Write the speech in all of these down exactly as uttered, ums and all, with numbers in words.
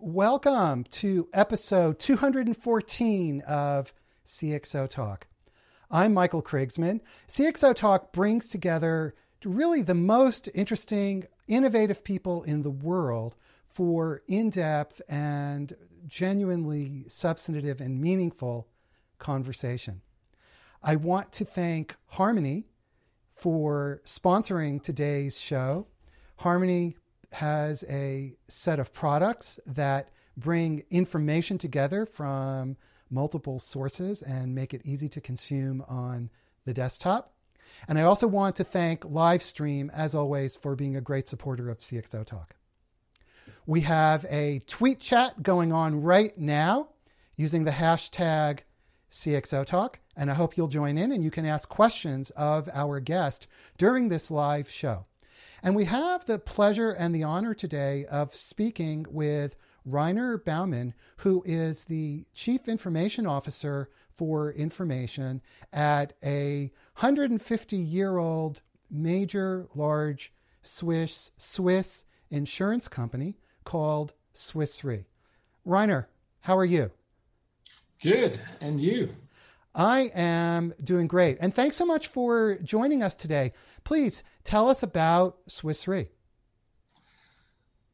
Welcome to episode two hundred fourteen of C X O Talk. I'm Michael Krigsman. C X O Talk brings together really the most interesting, innovative people in the world for in-depth and genuinely substantive and meaningful conversation. I want to thank Harmony for sponsoring today's show. Harmony has a set of products that bring information together from multiple sources and make it easy to consume on the desktop. And I also want to thank Livestream, as always, for being a great supporter of C X O Talk. We have a tweet chat going on right now using the hashtag C X O Talk, and I hope you'll join in and you can ask questions of our guest during this live show. And we have the pleasure and the honor today of speaking with Rainer Baumann, who is the Chief Information Officer for Information at a one hundred fifty-year-old major, large Swiss Swiss insurance company called Swiss Re. Rainer, how are you? Good. And you? I am doing great. And thanks so much for joining us today. Please tell us about Swiss Re.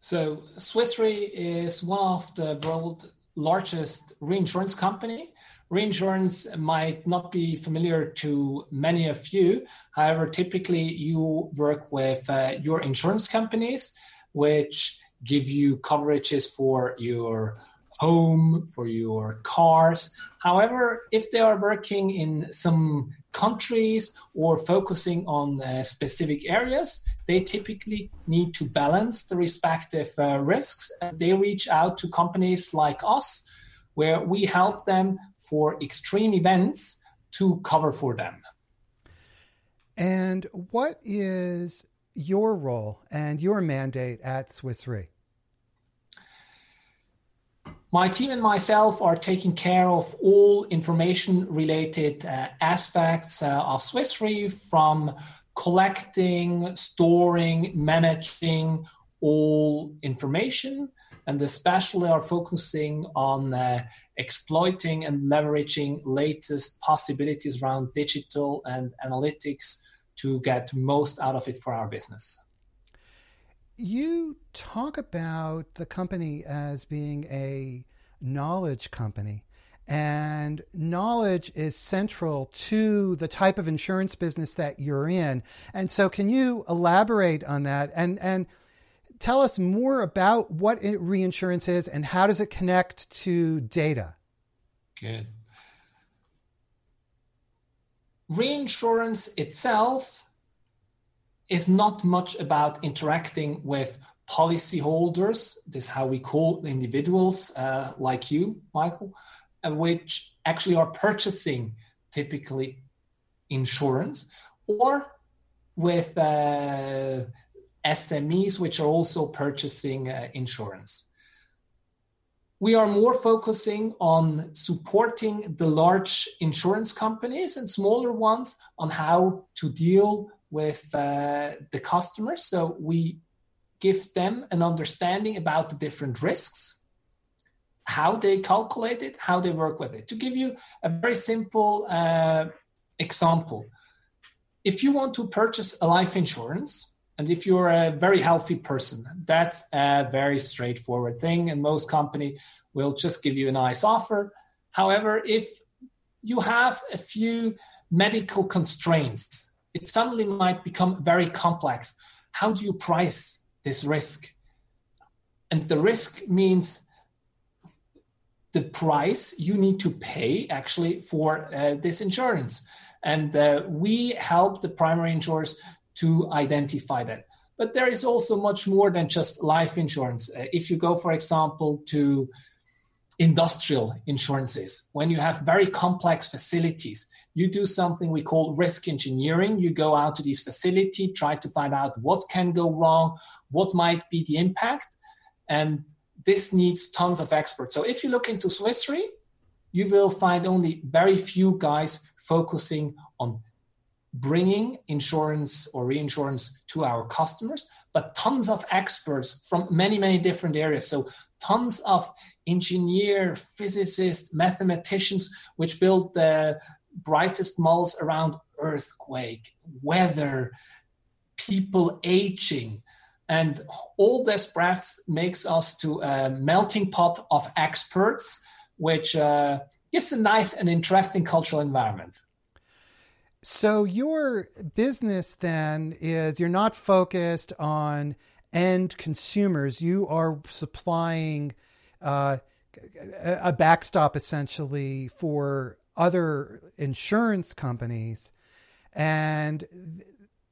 So Swiss Re is one of the world's largest reinsurance company. Reinsurance might not be familiar to many of you. However, typically you work with uh, your insurance companies, which give you coverages for your home, for your cars. However, if they are working in some countries or focusing on uh, specific areas, they typically need to balance the respective uh, risks. And they reach out to companies like us, where we help them for extreme events to cover for them. And what is your role and your mandate at Swiss Re? My team and myself are taking care of all information-related uh, aspects uh, of Swiss Re, from collecting, storing, managing all information, and especially are focusing on uh, exploiting and leveraging latest possibilities around digital and analytics to get most out of it for our business. You talk about the company as being a knowledge company, and knowledge is central to the type of insurance business that you're in. And so can you elaborate on that and, and tell us more about what reinsurance is and how does it connect to data? Good. Reinsurance itself is not much about interacting with policyholders. This is how we call individuals uh, like you, Michael, which actually are purchasing typically insurance, or with uh, S M Es, which are also purchasing uh, insurance. We are more focusing on supporting the large insurance companies and smaller ones on how to deal with uh, the customers. So we give them an understanding about the different risks, how they calculate it, how they work with it. To give you a very simple uh, example, if you want to purchase a life insurance, and if you're a very healthy person, that's a very straightforward thing, and most company will just give you a nice offer. However, if you have a few medical constraints, it suddenly might become very complex. How do you price this risk? And the risk means the price you need to pay actually for uh, this insurance. And uh, we help the primary insurers to identify that. But there is also much more than just life insurance. Uh, if you go, for example, to industrial insurances, when you have very complex facilities, you do something we call risk engineering. You go out to these facilities, try to find out what can go wrong, what might be the impact. And this needs tons of experts. So if you look into Swiss Re, you will find only very few guys focusing on bringing insurance or reinsurance to our customers, but tons of experts from many, many different areas. So tons of engineer, physicists, mathematicians, which build the brightest models around earthquake, weather, people aging. And all this breadth makes us to a melting pot of experts, which uh, gives a nice and interesting cultural environment. So your business then is, you're not focused on end consumers. You are supplying uh, a backstop essentially for other insurance companies, and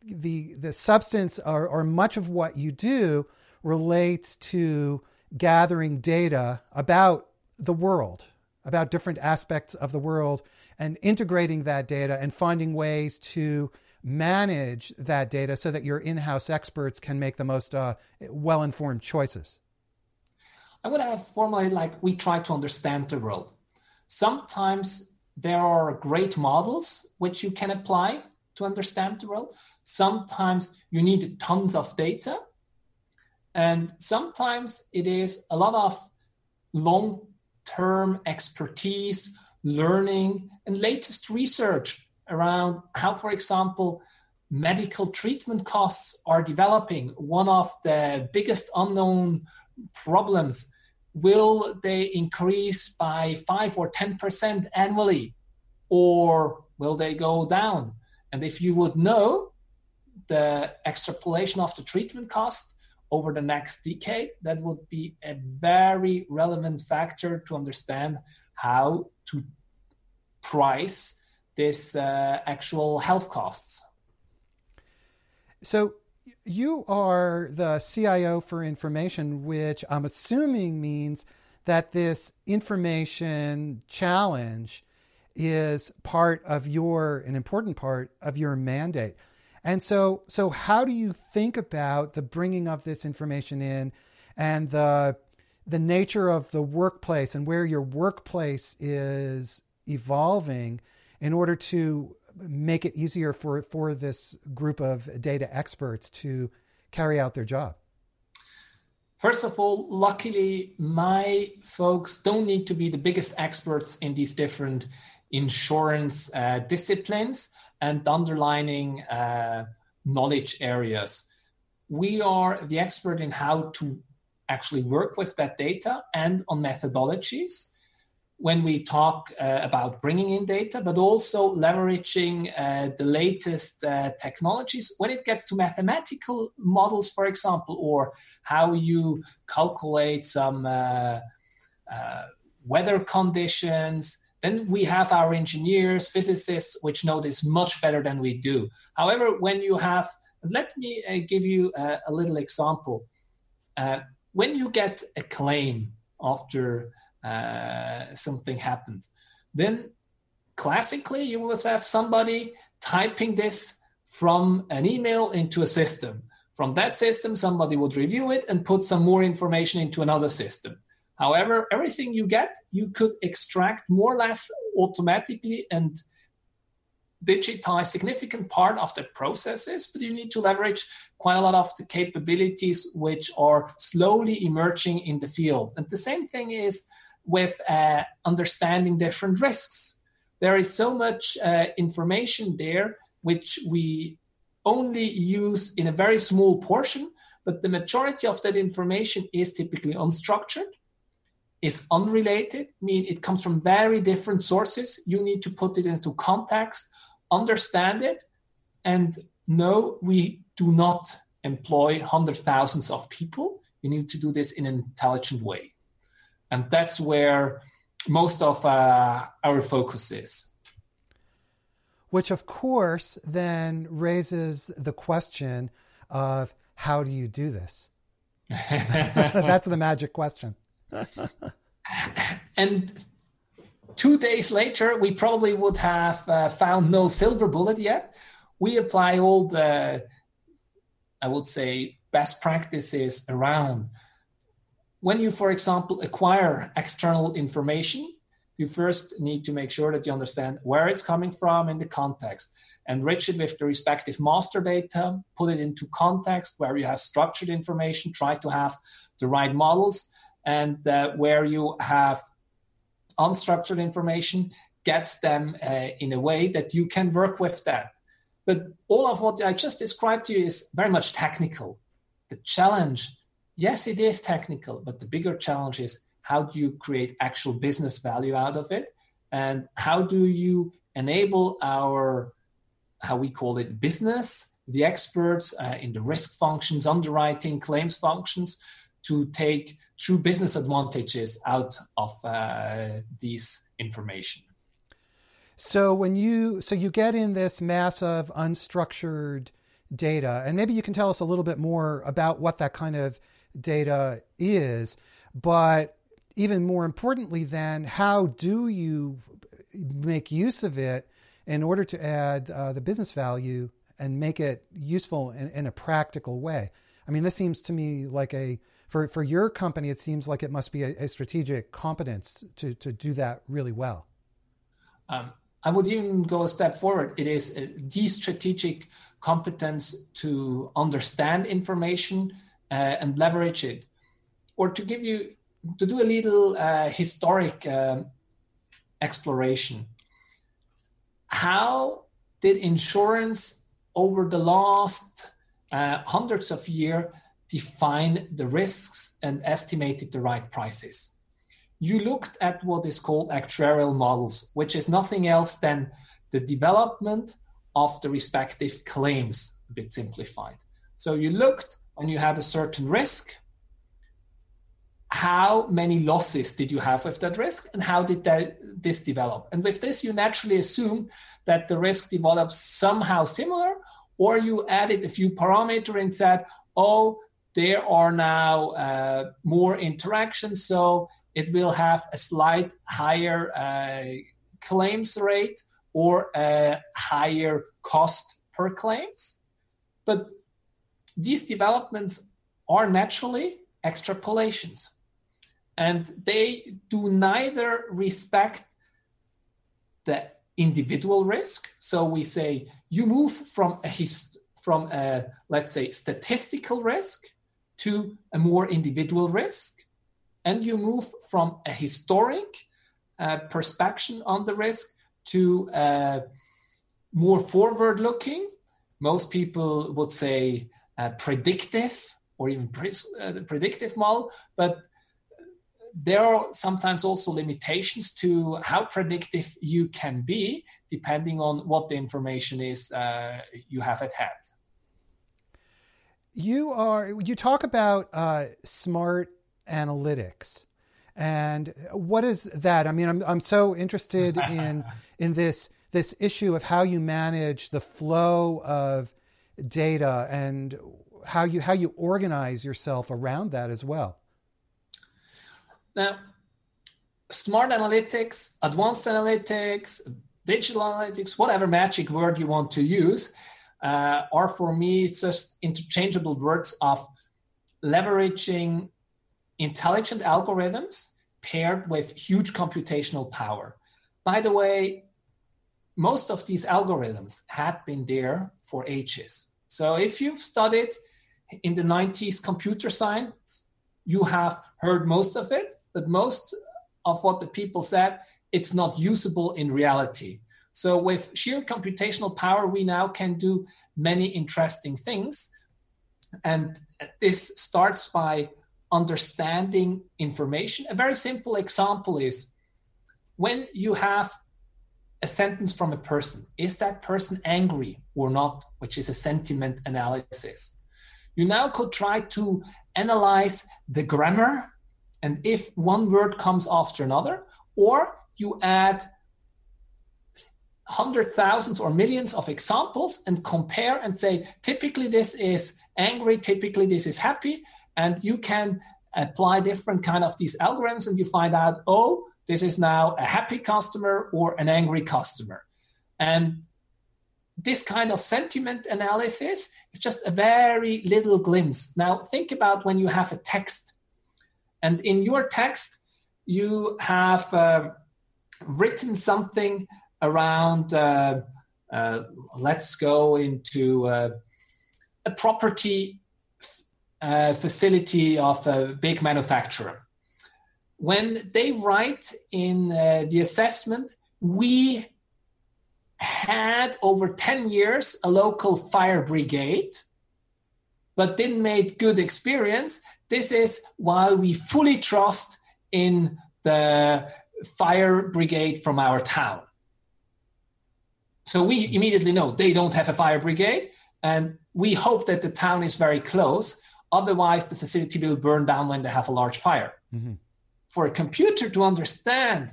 the the substance or, or much of what you do relates to gathering data about the world, about different aspects of the world, and integrating that data and finding ways to manage that data so that your in-house experts can make the most uh, well-informed choices. I would have formulated like we try to understand the world. Sometimes there are great models which you can apply to understand the world. Sometimes you need tons of data. And sometimes it is a lot of long-term expertise, learning, and latest research around how, for example, medical treatment costs are developing. One of the biggest unknown problems, will they increase by five or ten percent annually, or will they go down? And if you would know the extrapolation of the treatment cost over the next decade, that would be a very relevant factor to understand how to price this uh, actual health costs. So you are the C I O for information, which I'm assuming means that this information challenge is part of your, an important part of your mandate. And so, so how do you think about the bringing of this information in and the, the nature of the workplace and where your workplace is evolving in order to make it easier for, for this group of data experts to carry out their job? First of all, luckily, my folks don't need to be the biggest experts in these different insurance uh, disciplines and underlining uh, knowledge areas. We are the expert in how to actually work with that data and on methodologies when we talk uh, about bringing in data, but also leveraging uh, the latest uh, technologies when it gets to mathematical models, for example, or how you calculate some uh, uh, weather conditions. Then we have our engineers, physicists, which know this much better than we do. However, when you have, let me uh, give you a, a little example. Uh, when you get a claim after uh, something happened, then classically you would have somebody typing this from an email into a system. From that system, somebody would review it and put some more information into another system. However, everything you get, you could extract more or less automatically and digitize significant part of the processes, but you need to leverage quite a lot of the capabilities which are slowly emerging in the field. And the same thing is with uh, understanding different risks. There is so much uh, information there which we only use in a very small portion, but the majority of that information is typically unstructured, is unrelated, I mean, it comes from very different sources. You need to put it into context, understand it, and no, we do not employ hundreds of thousands of people. You need to do this in an intelligent way. And that's where most of uh, our focus is. Which, of course, then raises the question of how do you do this? That's the magic question. And two days later, we probably would have uh, found no silver bullet yet. We apply all the, I would say, best practices around. When you, for example, acquire external information, you first need to make sure that you understand where it's coming from in the context. and enrich it with the respective master data, put it into context where you have structured information, try to have the right models, and uh, where you have unstructured information, get them uh, in a way that you can work with that. But all of what I just described to you is very much technical. The challenge, yes, it is technical, but the bigger challenge is how do you create actual business value out of it? And how do you enable our, how we call it, business, the experts uh, in the risk functions, underwriting, claims functions, to take true business advantages out of uh, these information. So when you, so you get in this massive unstructured data, and maybe you can tell us a little bit more about what that kind of data is, but even more importantly then, how do you make use of it in order to add uh, the business value and make it useful in, in a practical way? I mean, this seems to me like a, for, for your company, it seems like it must be a, a strategic competence to, to do that really well. Um, I would even go a step forward. It is uh, the strategic competence to understand information uh, and leverage it. Or to give you, to do a little uh, historic um, exploration. How did insurance over the last uh, hundreds of years define the risks and estimated the right prices? You looked at what is called actuarial models, which is nothing else than the development of the respective claims, a bit simplified. So you looked and you had a certain risk. How many losses did you have with that risk, and how did that, this develop? And with this, you naturally assume that the risk develops somehow similar, or you added a few parameters and said, oh, there are now uh, more interactions, so it will have a slight higher uh, claims rate or a higher cost per claims. But these developments are naturally extrapolations. And they do neither respect the individual risk. So we say you move from a, hist- from a let's say, statistical risk to a more individual risk. And you move from a historic uh, perspective on the risk to uh, more forward-looking. Most people would say uh, predictive or even pre- uh, predictive model, but there are sometimes also limitations to how predictive you can be, depending on what the information is uh, you have at hand. You are you talk about uh, smart analytics. And what is that? I mean, I'm I'm so interested in in this this issue of how you manage the flow of data and how you how you organize yourself around that as well. Now, smart analytics, advanced analytics, digital analytics, whatever magic word you want to use, uh, are for me just interchangeable words of leveraging intelligent algorithms paired with huge computational power. By the way, most of these algorithms had been there for ages. So if you've studied in the nineties computer science, you have heard most of it, but most of what the people said, it's not usable in reality. So with sheer computational power, we now can do many interesting things. And this starts by understanding information. A very simple example is when you have a sentence from a person, is that person angry or not, which is a sentiment analysis. You now could try to analyze the grammar and if one word comes after another, or you add hundred thousands or millions of examples and compare and say, typically this is angry, typically this is happy. And you can apply different kind of these algorithms and you find out, oh, this is now a happy customer or an angry customer. And this kind of sentiment analysis is just a very little glimpse. Now, think about when you have a text. And in your text, you have uh, written something around uh, Uh, let's go into uh, a property uh, facility of a big manufacturer. When they write in uh, the assessment, we had over ten years a local fire brigade, but didn't make good experience. This is while we fully trust in the fire brigade from our town. So we immediately know they don't have a fire brigade, and we hope that the town is very close. Otherwise, the facility will burn down when they have a large fire. Mm-hmm. For a computer to understand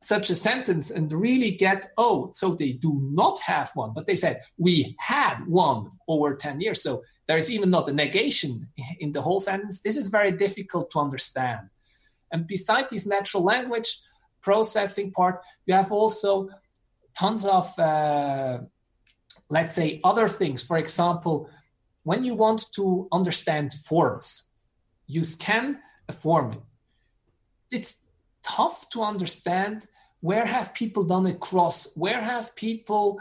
such a sentence and really get, oh, so they do not have one, but they said we had one over ten years. So there is even not a negation in the whole sentence. This is very difficult to understand. And besides this natural language processing part, you have also tons of, uh, let's say, other things. For example, when you want to understand forms, you scan a form. It's tough to understand where have people done a cross, where have people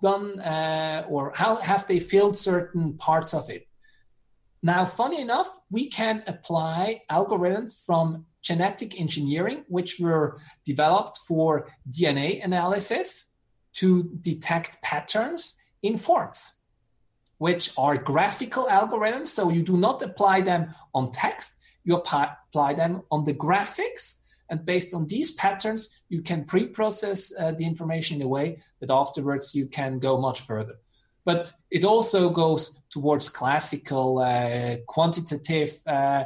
done, uh, or how have they filled certain parts of it. Now, funny enough, we can apply algorithms from genetic engineering, which were developed for D N A analysis, to detect patterns in forms, which are graphical algorithms. So you do not apply them on text, you apply them on the graphics. And based on these patterns, you can pre-process uh, the information in a way that afterwards you can go much further. But it also goes towards classical uh, quantitative uh,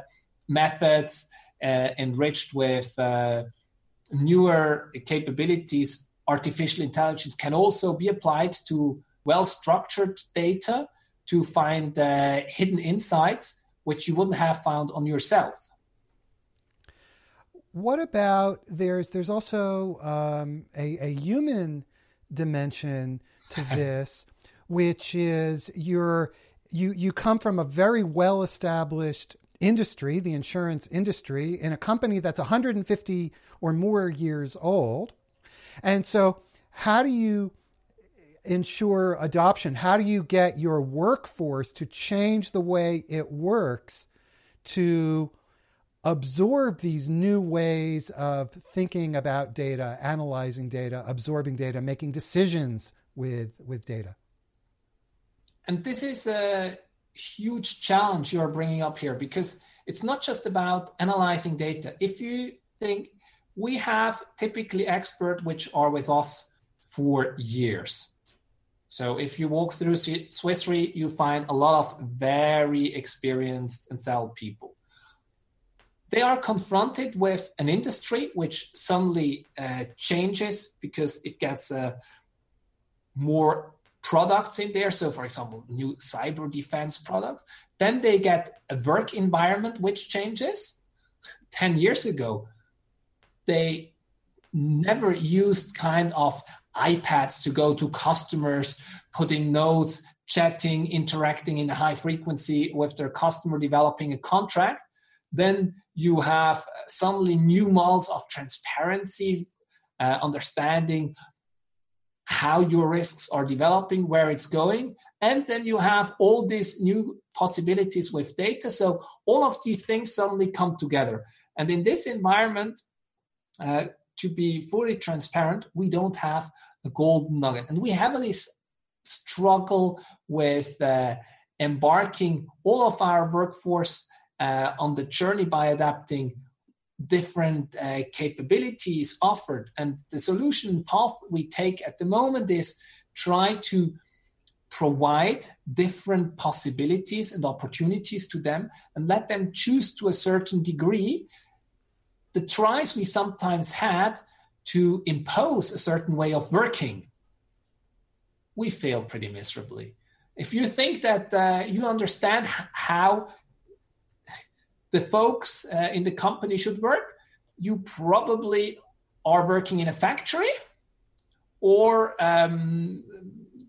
methods, Uh, enriched with uh, newer capabilities. Artificial intelligence can also be applied to well-structured data to find uh, hidden insights which you wouldn't have found on yourself. What about, there's there's also um, a, a human dimension to this, which is you're, you you come from a very well-established industry, the insurance industry, in a company that's one hundred fifty or more years old. And so how do you ensure adoption? How do you get your workforce to change the way it works to absorb these new ways of thinking about data, analyzing data, absorbing data, making decisions with, with data? And this is a huge challenge you're bringing up here, because it's not just about analyzing data. If you think, we have typically experts which are with us for years. So if you walk through Swiss Re, you find a lot of very experienced and sell people. They are confronted with an industry which suddenly uh, changes because it gets uh, more products in there. So for example, new cyber defense product, then they get a work environment which changes. ten years ago, they never used kind of iPads to go to customers, putting notes, chatting, interacting in a high frequency with their customer, developing a contract. Then you have suddenly new models of transparency, uh, understanding how your risks are developing, where it's going. And then you have all these new possibilities with data. So all of these things suddenly come together. And in this environment, uh, to be fully transparent, we don't have a golden nugget. And we heavily s- struggle with uh, embarking all of our workforce uh, on the journey by adapting different uh, capabilities offered. And the solution path we take at the moment is try to provide different possibilities and opportunities to them and let them choose to a certain degree. The tries we sometimes had to impose a certain way of working, we fail pretty miserably. If you think that uh, you understand how the folks uh, in the company should work, you probably are working in a factory, or um,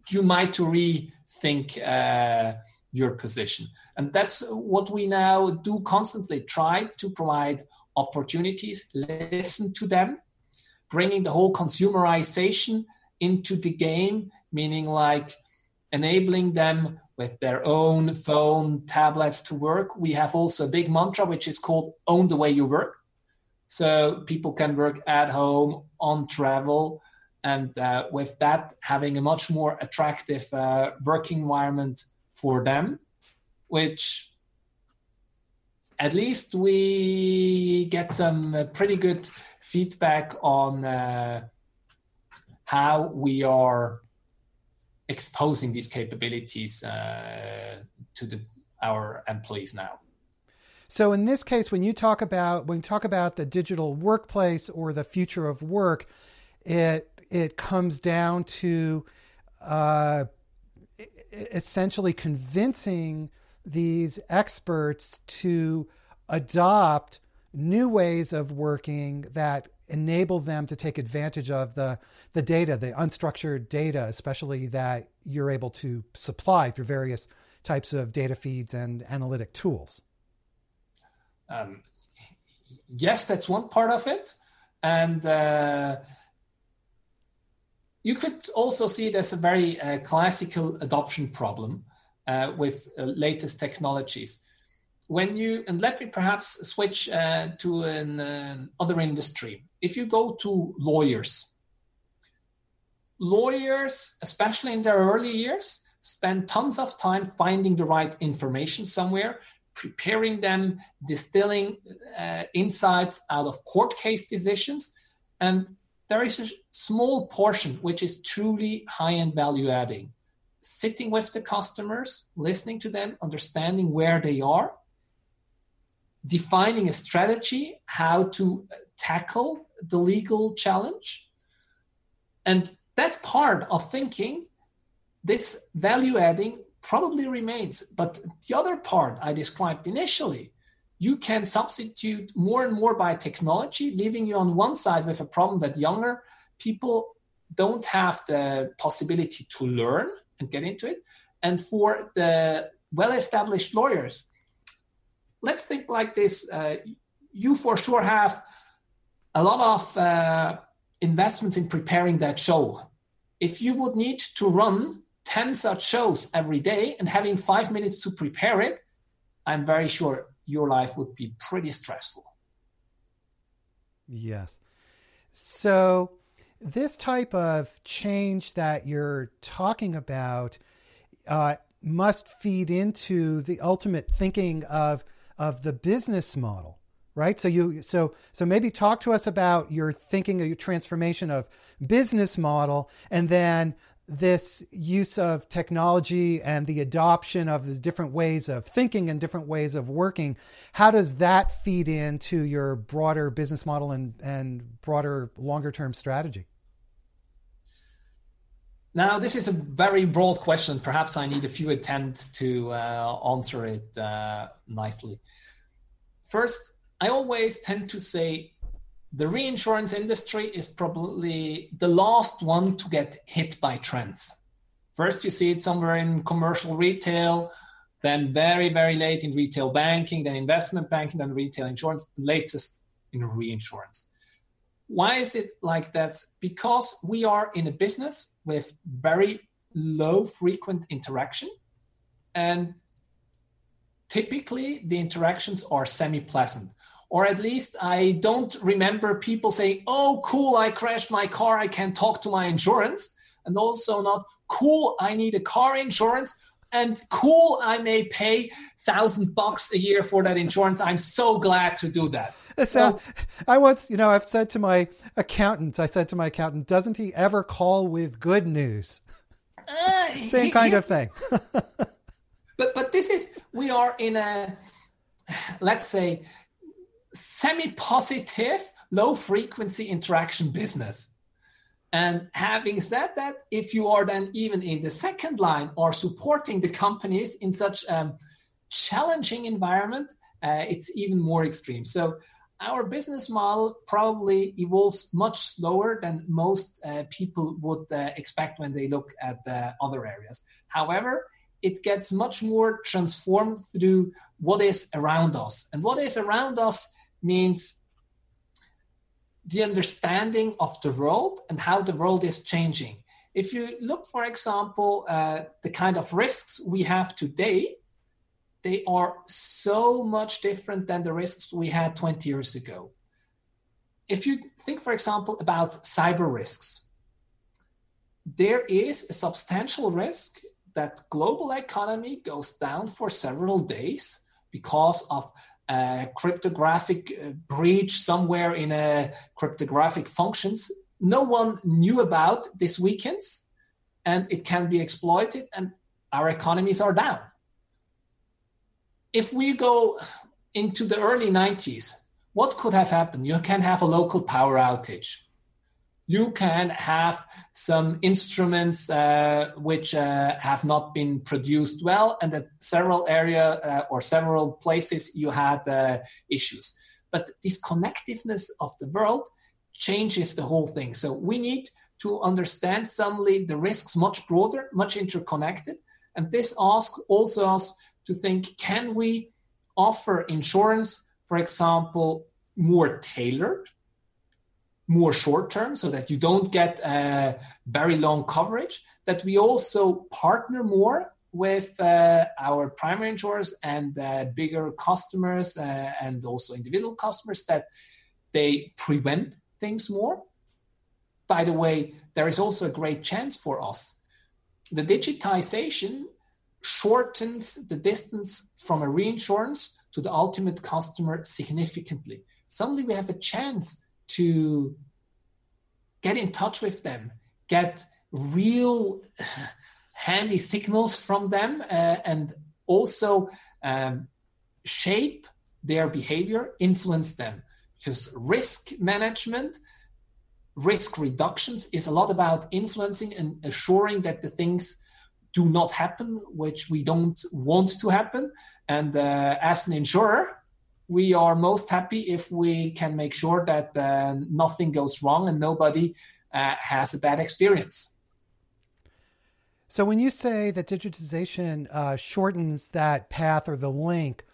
you might rethink uh, your position. And that's what we now do constantly, try to provide opportunities, listen to them, bringing the whole consumerization into the game meaning like enabling them with their own phone, tablets to work. We have also a big mantra, which is called own the way you work. So people can work at home, on travel, and uh, with that, having a much more attractive uh, work environment for them, which at least we get some pretty good feedback on uh, how we are exposing these capabilities uh, to the, our employees now. So in this case, when you talk about when you talk about the digital workplace or the future of work, it it comes down to uh, essentially convincing these experts to adopt new ways of working that enable them to take advantage of the the data, the unstructured data, especially that you're able to supply through various types of data feeds and analytic tools. Um, yes, that's one part of it. And uh, you could also see it as a very uh, classical adoption problem uh, with uh, latest technologies. When you, and let me perhaps switch uh, to an uh, other industry. If you go to lawyers, lawyers, especially in their early years, spend tons of time finding the right information somewhere, preparing them, distilling uh, insights out of court case decisions. And there is a small portion which is truly high-end value-adding. Sitting with the customers, listening to them, understanding where they are, defining a strategy, how to tackle the legal challenge. And that part of thinking, this value-adding, probably remains. But the other part I described initially, you can substitute more and more by technology, leaving you on one side with a problem that younger people don't have the possibility to learn and get into it. And for the well-established lawyers, let's think like this. Uh, you for sure have a lot of uh, investments in preparing that show. If you would need to run ten such shows every day and having five minutes to prepare it, I'm very sure your life would be pretty stressful. Yes. So this type of change that you're talking about uh, must feed into the ultimate thinking of of the business model, right? So you so so maybe talk to us about your thinking of your transformation of business model, and then this use of technology and the adoption of the different ways of thinking and different ways of working. How does that feed into your broader business model and, and broader longer term strategy? Now, this is a very broad question. Perhaps I need a few attempts to uh, answer it uh, nicely. First, I always tend to say the reinsurance industry is probably the last one to get hit by trends. First, you see it somewhere in commercial retail, then very, very late in retail banking, then investment banking, then retail insurance, latest in reinsurance. Why is it like that? Because we are in a business with very low frequent interaction, and typically the interactions are semi-pleasant. Or at least I don't remember people saying, oh, cool, I crashed my car, I can talk to my insurance. And also not, cool, I need a car insurance. And cool, I may pay thousand bucks a year for that insurance. I'm so glad to do that. So, I once, you know, I've said to my accountant, I said to my accountant, doesn't he ever call with good news? Uh, Same kind he, of thing. but but this is, we are in a, let's say, semi-positive, low-frequency interaction business. And having said that, if you are then even in the second line or supporting the companies in such a um, challenging environment, uh, it's even more extreme. So our business model probably evolves much slower than most uh, people would uh, expect when they look at uh, other areas. However, it gets much more transformed through what is around us. And what is around us means the understanding of the world and how the world is changing. If you look, for example, uh, the kind of risks we have today, they are so much different than the risks we had twenty years ago. If you think, for example, about cyber risks, there is a substantial risk that global economy goes down for several days because of a cryptographic breach somewhere in a cryptographic functions no one knew about this weekends, and it can be exploited and our economies are down. If we go into the early nineties, what could have happened? You can have a local power outage. You can have some instruments uh, which uh, have not been produced well, and at several area uh, or several places you had uh, issues. But this connectiveness of the world changes the whole thing. So we need to understand suddenly the risks much broader, much interconnected. And this asks also us to think, can we offer insurance, for example, more tailored, more short-term, so that you don't get uh, very long coverage, that we also partner more with uh, our primary insurers and uh, bigger customers uh, and also individual customers, that they prevent things more. By the way, there is also a great chance for us. The digitization shortens the distance from a reinsurance to the ultimate customer significantly. Suddenly we have a chance to get in touch with them, get real handy signals from them, uh, and also um, shape their behavior, influence them. Because risk management, risk reductions is a lot about influencing and assuring that the things do not happen, which we don't want to happen. And uh, as an insurer, we are most happy if we can make sure that uh, nothing goes wrong and nobody uh, has a bad experience. So when you say that digitization uh, shortens that path or the link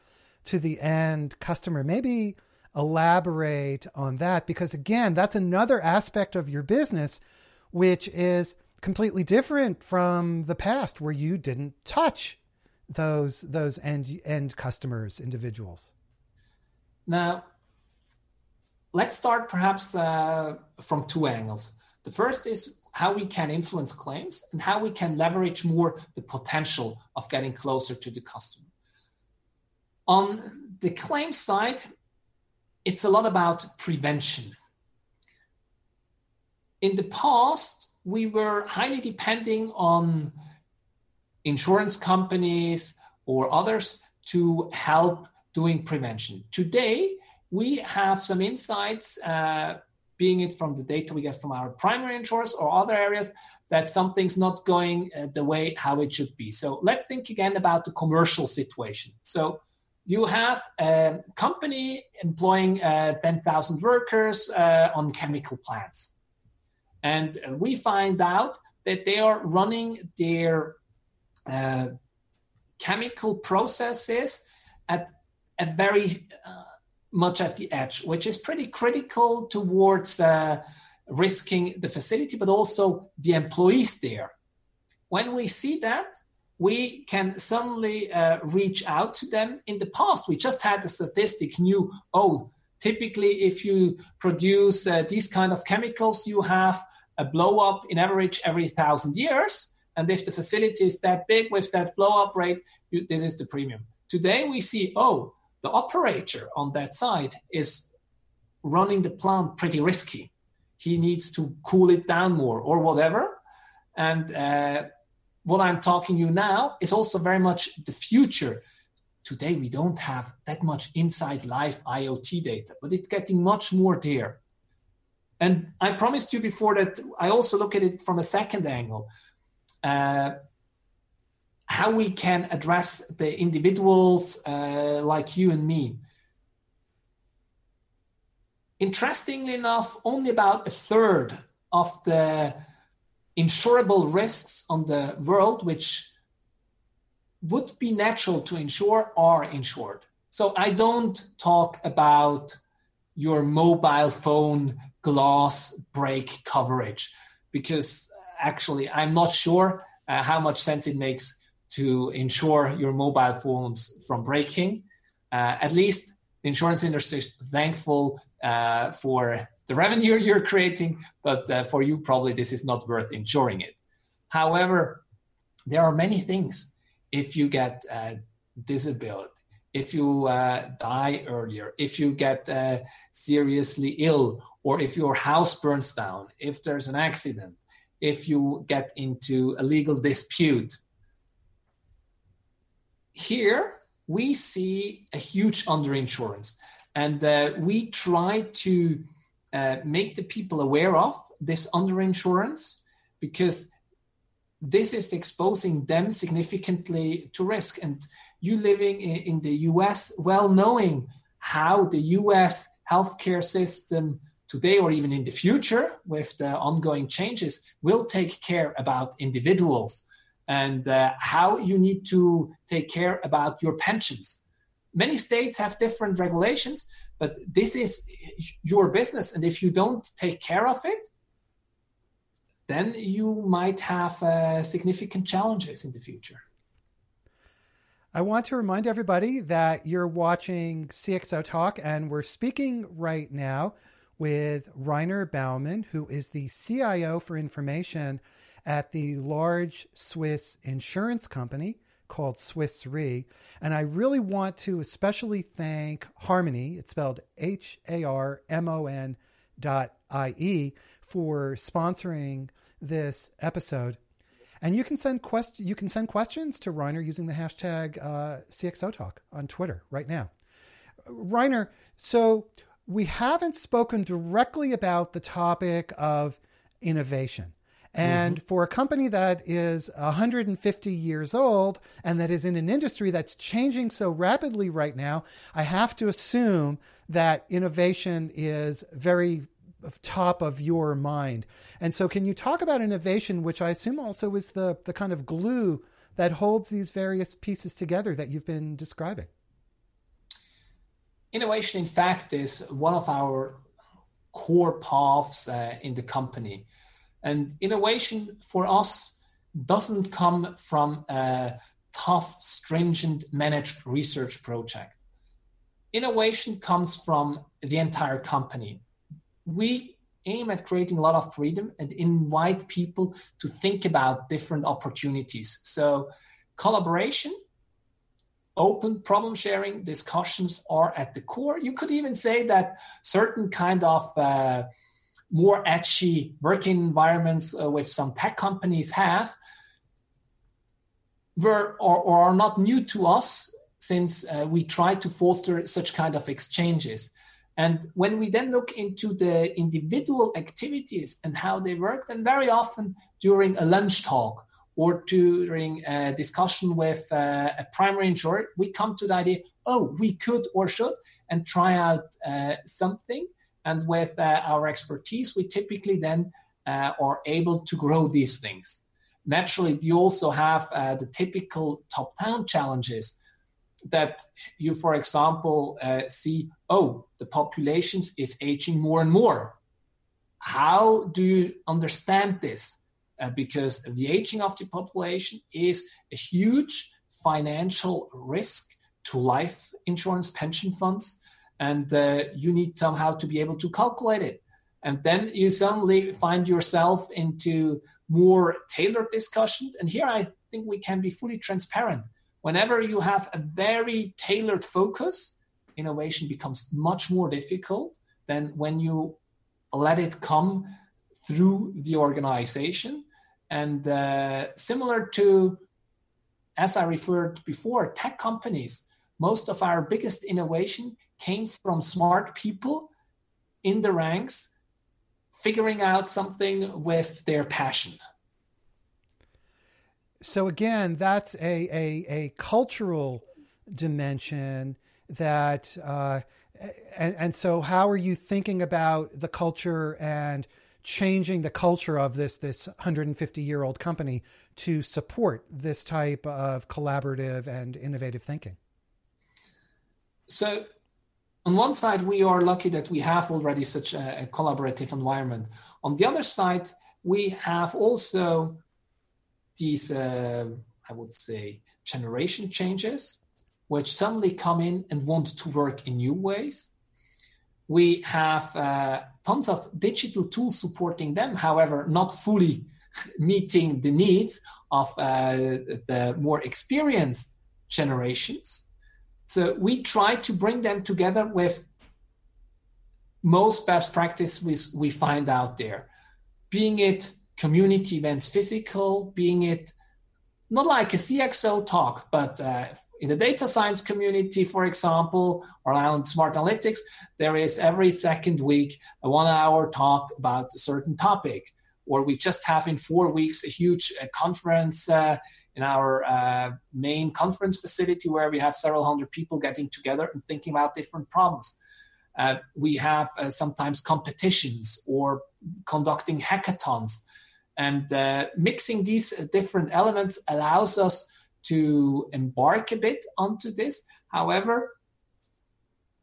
to the end customer, maybe elaborate on that, because again, that's another aspect of your business, which is completely different from the past where you didn't touch those, those end, end customers, individuals. Now, let's start perhaps uh, from two angles. The first is how we can influence claims and how we can leverage more the potential of getting closer to the customer. On the claims side, it's a lot about prevention. In the past, we were highly depending on insurance companies or others to help doing prevention. Today, we have some insights, uh, being it from the data we get from our primary insurers or other areas, that something's not going uh, the way how it should be. So let's think again about the commercial situation. So you have a company employing uh, ten thousand workers uh, on chemical plants. And we find out that they are running their uh, chemical processes at A very uh, much at the edge, which is pretty critical towards uh, risking the facility, but also the employees there. When we see that, we can suddenly uh, reach out to them. In the past, we just had the statistic knew, oh, typically if you produce uh, these kind of chemicals, you have a blow up in average every thousand years. And if the facility is that big with that blow up rate, you, this is the premium. Today we see, oh, the operator on that side is running the plant pretty risky. He needs to cool it down more or whatever. And uh, what I'm talking you now is also very much the future. Today, we don't have that much inside live I O T data, but it's getting much more there. And I promised you before that I also look at it from a second angle. Uh, how we can address the individuals uh, like you and me. Interestingly enough, only about a third of the insurable risks on the world, which would be natural to insure, are insured. So I don't talk about your mobile phone glass break coverage, because actually, I'm not sure uh, how much sense it makes to insure your mobile phones from breaking. Uh, at least the insurance industry is thankful uh, for the revenue you're creating, but uh, for you, probably this is not worth insuring it. However, there are many things. If you get uh, disability, if you uh, die earlier, if you get uh, seriously ill, or if your house burns down, if there's an accident, if you get into a legal dispute. Here, we see a huge underinsurance, and uh, we try to uh, make the people aware of this underinsurance, because this is exposing them significantly to risk. And you living in the U S, well knowing how the U S healthcare system today, or even in the future with the ongoing changes, will take care about individuals, and uh, how you need to take care about your pensions. Many states have different regulations, but this is your business. And if you don't take care of it, then you might have uh, significant challenges in the future. I want to remind everybody that you're watching C X O Talk, and we're speaking right now with Rainer Baumann, who is the C I O for information at the large Swiss insurance company called Swiss Re. And I really want to especially thank Harmony, it's spelled H A R M O N dot I E, for sponsoring this episode. And you can send quest- you can send questions to Rainer using the hashtag uh, C X O Talk on Twitter right now. Rainer, so we haven't spoken directly about the topic of innovation. And mm-hmm. for a company that is one hundred fifty years old and that is in an industry that's changing so rapidly right now, I have to assume that innovation is very top of your mind. And so can you talk about innovation, which I assume also is the, the kind of glue that holds these various pieces together that you've been describing? Innovation, in fact, is one of our core paths uh, in the company. And innovation for us doesn't come from a tough, stringent managed research project. Innovation comes from the entire company. We aim at creating a lot of freedom and invite people to think about different opportunities. So collaboration, open problem sharing, discussions are at the core. You could even say that certain kind of uh, more edgy working environments uh, with some tech companies have were or, or are not new to us, since uh, we try to foster such kind of exchanges. And when we then look into the individual activities and how they work, then very often during a lunch talk or during a discussion with a primary insurer, we come to the idea, oh, we could or should, and try out uh, something. And with uh, our expertise, we typically then uh, are able to grow these things. Naturally, you also have uh, the typical top-down challenges that you, for example, uh, see, oh, the population is aging more and more. How do you understand this? Uh, because the aging of the population is a huge financial risk to life insurance pension funds, and uh, you need somehow to be able to calculate it. And then you suddenly find yourself into more tailored discussions. And here I think we can be fully transparent. Whenever you have a very tailored focus, innovation becomes much more difficult than when you let it come through the organization. And uh, similar to, as I referred before, tech companies, most of our biggest innovation came from smart people in the ranks, figuring out something with their passion. So again, that's a, a, a cultural dimension that, uh, and, and so how are you thinking about the culture and changing the culture of this, this one hundred fifty year old company to support this type of collaborative and innovative thinking? So on one side, we are lucky that we have already such a, a collaborative environment. On the other side, we have also these, uh, I would say, generation changes, which suddenly come in and want to work in new ways. We have uh, tons of digital tools supporting them, however, not fully meeting the needs of uh, the more experienced generations. So we try to bring them together with most best practice we, we find out there, being it community events physical, being it not like a C X O talk, but uh, in the data science community, for example, around smart analytics, there is every second week a one-hour talk about a certain topic, or we just have in four weeks a huge uh, conference uh, in our uh, main conference facility where we have several hundred people getting together and thinking about different problems. Uh, we have uh, sometimes competitions or conducting hackathons. And uh, mixing these different elements allows us to embark a bit onto this. However,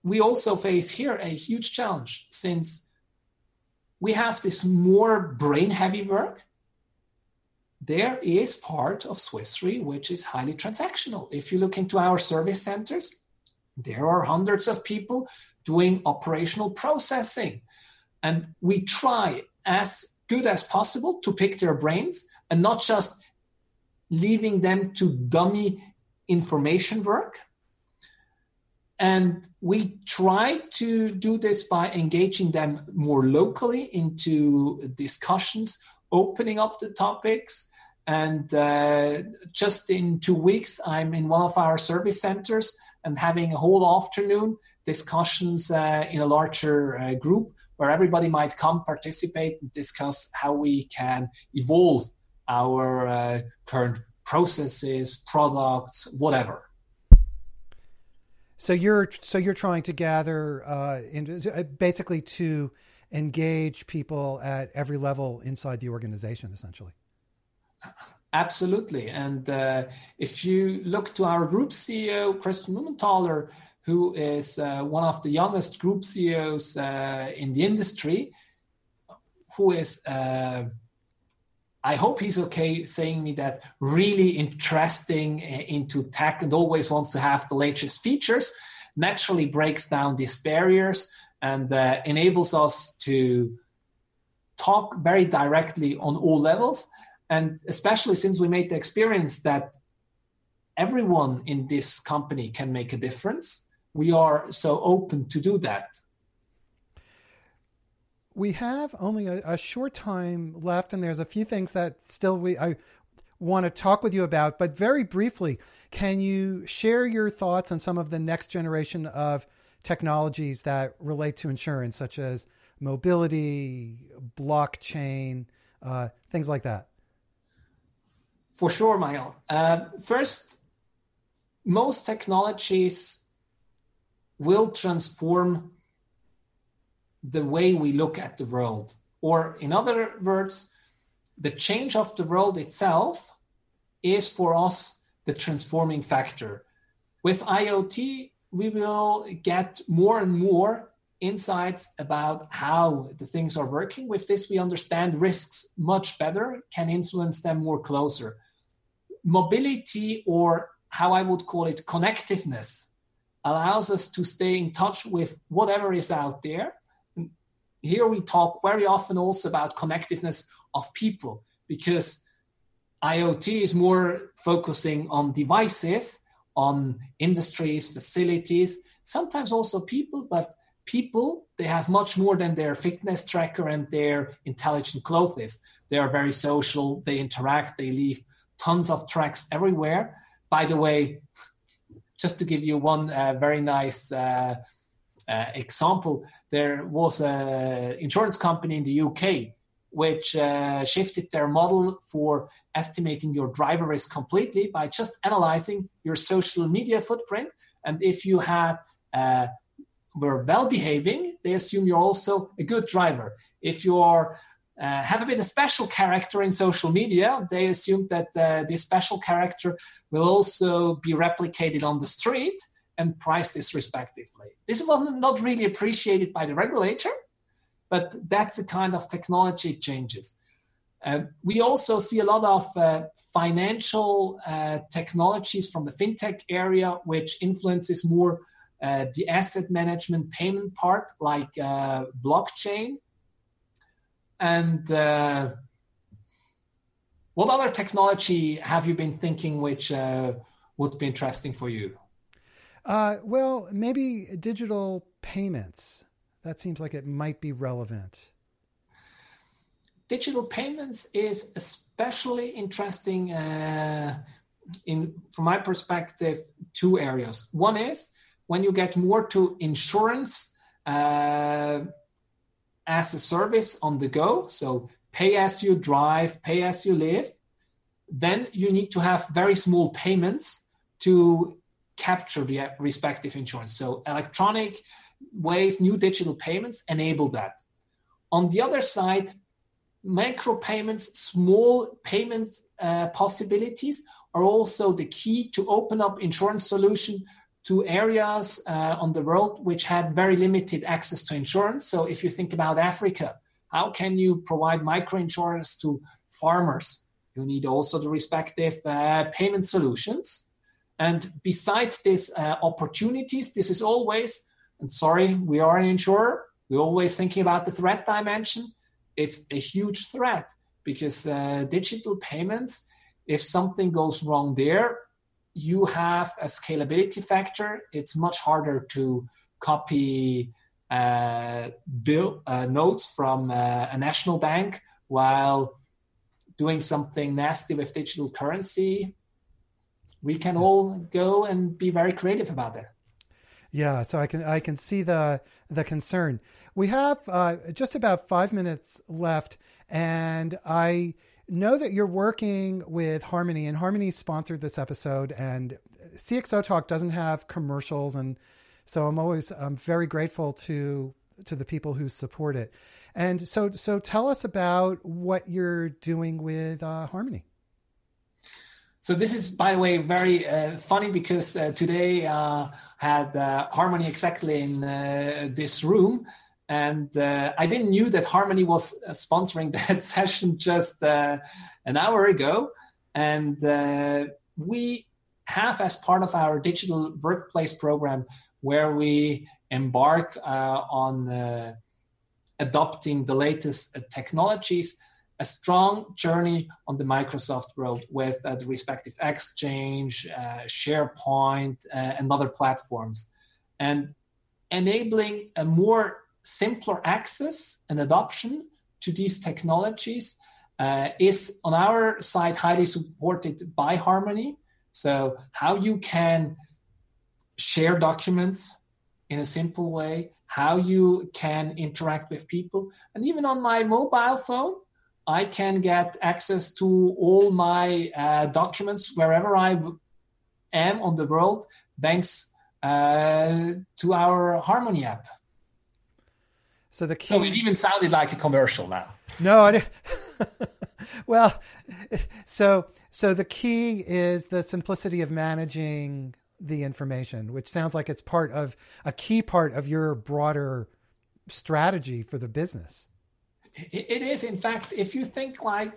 we also face here a huge challenge since we have this more brain-heavy work. There is part of Swiss Re which is highly transactional. If you look into our service centers, there are hundreds of people doing operational processing. And we try as good as possible to pick their brains and not just leaving them to dummy information work. And we try to do this by engaging them more locally into discussions, opening up the topics. And uh, just in two weeks, I'm in one of our service centers and having a whole afternoon discussions uh, in a larger uh, group where everybody might come participate and discuss how we can evolve our uh, current processes, products, whatever. So you're so you're trying to gather uh, in, basically to engage people at every level inside the organization, essentially. Absolutely. And uh, if you look to our group C E O, Christian Mumenthaler, who is uh, one of the youngest group C E Os uh, in the industry, who is, uh, I hope he's okay saying me that, really interesting into tech and always wants to have the latest features, naturally breaks down these barriers and uh, enables us to talk very directly on all levels. And especially since we made the experience that everyone in this company can make a difference, we are so open to do that. We have only a, a short time left, and there's a few things that still we I want to talk with you about, but very briefly, can you share your thoughts on some of the next generation of technologies that relate to insurance, such as mobility, blockchain, uh, things like that? For sure, Michael. Uh, first, most technologies will transform the way we look at the world. Or in other words, the change of the world itself is for us the transforming factor. With IoT, we will get more and more insights about how the things are working. With this, we understand risks much better, can influence them more closer. Mobility, or how I would call it connectiveness, allows us to stay in touch with whatever is out there. Here we talk very often also about connectiveness of people, because IoT is more focusing on devices, on industries, facilities, sometimes also people, but people, they have much more than their fitness tracker and their intelligent clothes. They are very social, they interact, they leave tons of tracks everywhere. By the way, just to give you one uh, very nice uh, uh, example, there was an insurance company in the U K which uh, shifted their model for estimating your driver risk completely by just analyzing your social media footprint. And if you had uh, were well-behaving, they assume you're also a good driver. If you are uh, have a bit of special character in social media, they assume that uh, this special character will also be replicated on the street and priced this respectively. This wasn't not really appreciated by the regulator, but that's the kind of technology changes. Uh, we also see a lot of uh, financial uh, technologies from the fintech area, which influences more uh, the asset management payment part, like uh, blockchain. And uh, what other technology have you been thinking which uh, would be interesting for you? Uh, well, maybe digital payments. That seems like it might be relevant. Digital payments is especially interesting uh, in, from my perspective, two areas. One is when you get more to insurance uh, as a service on the go, so pay as you drive, pay as you live, then you need to have very small payments to capture the respective insurance. So electronic ways, new digital payments enable that. On the other side, micro payments, small payment uh, possibilities are also the key to open up insurance solution to areas uh, on the world which had very limited access to insurance. So if you think about Africa, how can you provide micro insurance to farmers? You need also the respective uh, payment solutions. And besides these uh, opportunities, this is always, and sorry, we are an insurer, we're always thinking about the threat dimension. It's a huge threat because uh, digital payments, if something goes wrong there, you have a scalability factor. It's much harder to copy uh, bill uh, notes from uh, a national bank while doing something nasty with digital currency. We can all go and be very creative about that. Yeah, so I can I can see the the concern. We have uh, just about five minutes left, and I know that you're working with Harmony, and Harmony sponsored this episode, and C X O Talk doesn't have commercials, and so I'm always I'm very grateful to to the people who support it. And so so tell us about what you're doing with uh, Harmony. So this is, by the way, very uh, funny because uh, today uh, had uh, Harmony exactly in uh, this room, and uh, I didn't knew that Harmony was uh, sponsoring that session just uh, an hour ago, and uh, we have as part of our digital workplace program where we embark uh, on uh, adopting the latest uh, technologies, a strong journey on the Microsoft world with uh, the respective Exchange, uh, SharePoint, uh, and other platforms, and enabling a more simpler access and adoption to these technologies uh, is on our side highly supported by Harmony. So how you can share documents in a simple way, how you can interact with people, and even on my mobile phone, I can get access to all my uh, documents wherever I am on the world, thanks uh, to our Harmony app. So the key... so it even sounded like a commercial now. No, I didn't. Well, so so the key is the simplicity of managing the information, which sounds like it's part of a key part of your broader strategy for the business. It is, in fact, if you think like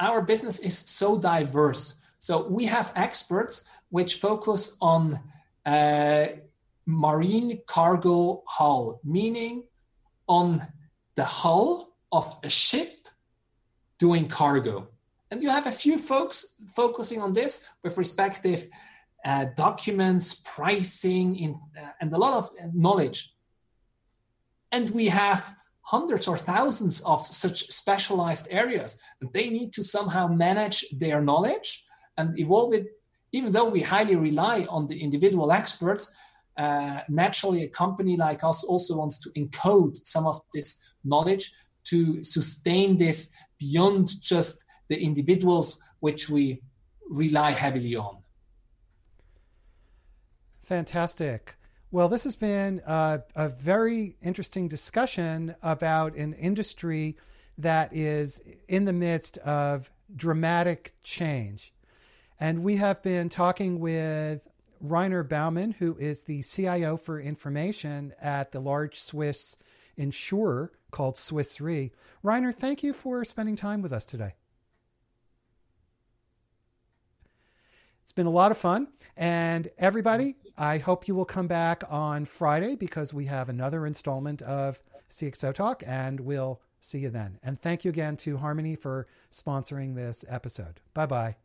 our business is so diverse. So we have experts which focus on uh, marine cargo hull, meaning on the hull of a ship doing cargo. And you have a few folks focusing on this with respective uh, documents, pricing, in, uh, and a lot of knowledge. And we have hundreds or thousands of such specialized areas, and they need to somehow manage their knowledge and evolve it. Even though we highly rely on the individual experts, uh, naturally a company like us also wants to encode some of this knowledge to sustain this beyond just the individuals which we rely heavily on. Fantastic. Well, this has been a, a very interesting discussion about an industry that is in the midst of dramatic change. And we have been talking with Rainer Baumann, who is the C I O for information at the large Swiss insurer called Swiss Re. Rainer, thank you for spending time with us today. It's been a lot of fun. And everybody, I hope you will come back on Friday because we have another installment of C X O Talk, and we'll see you then. And thank you again to Harmony for sponsoring this episode. Bye-bye.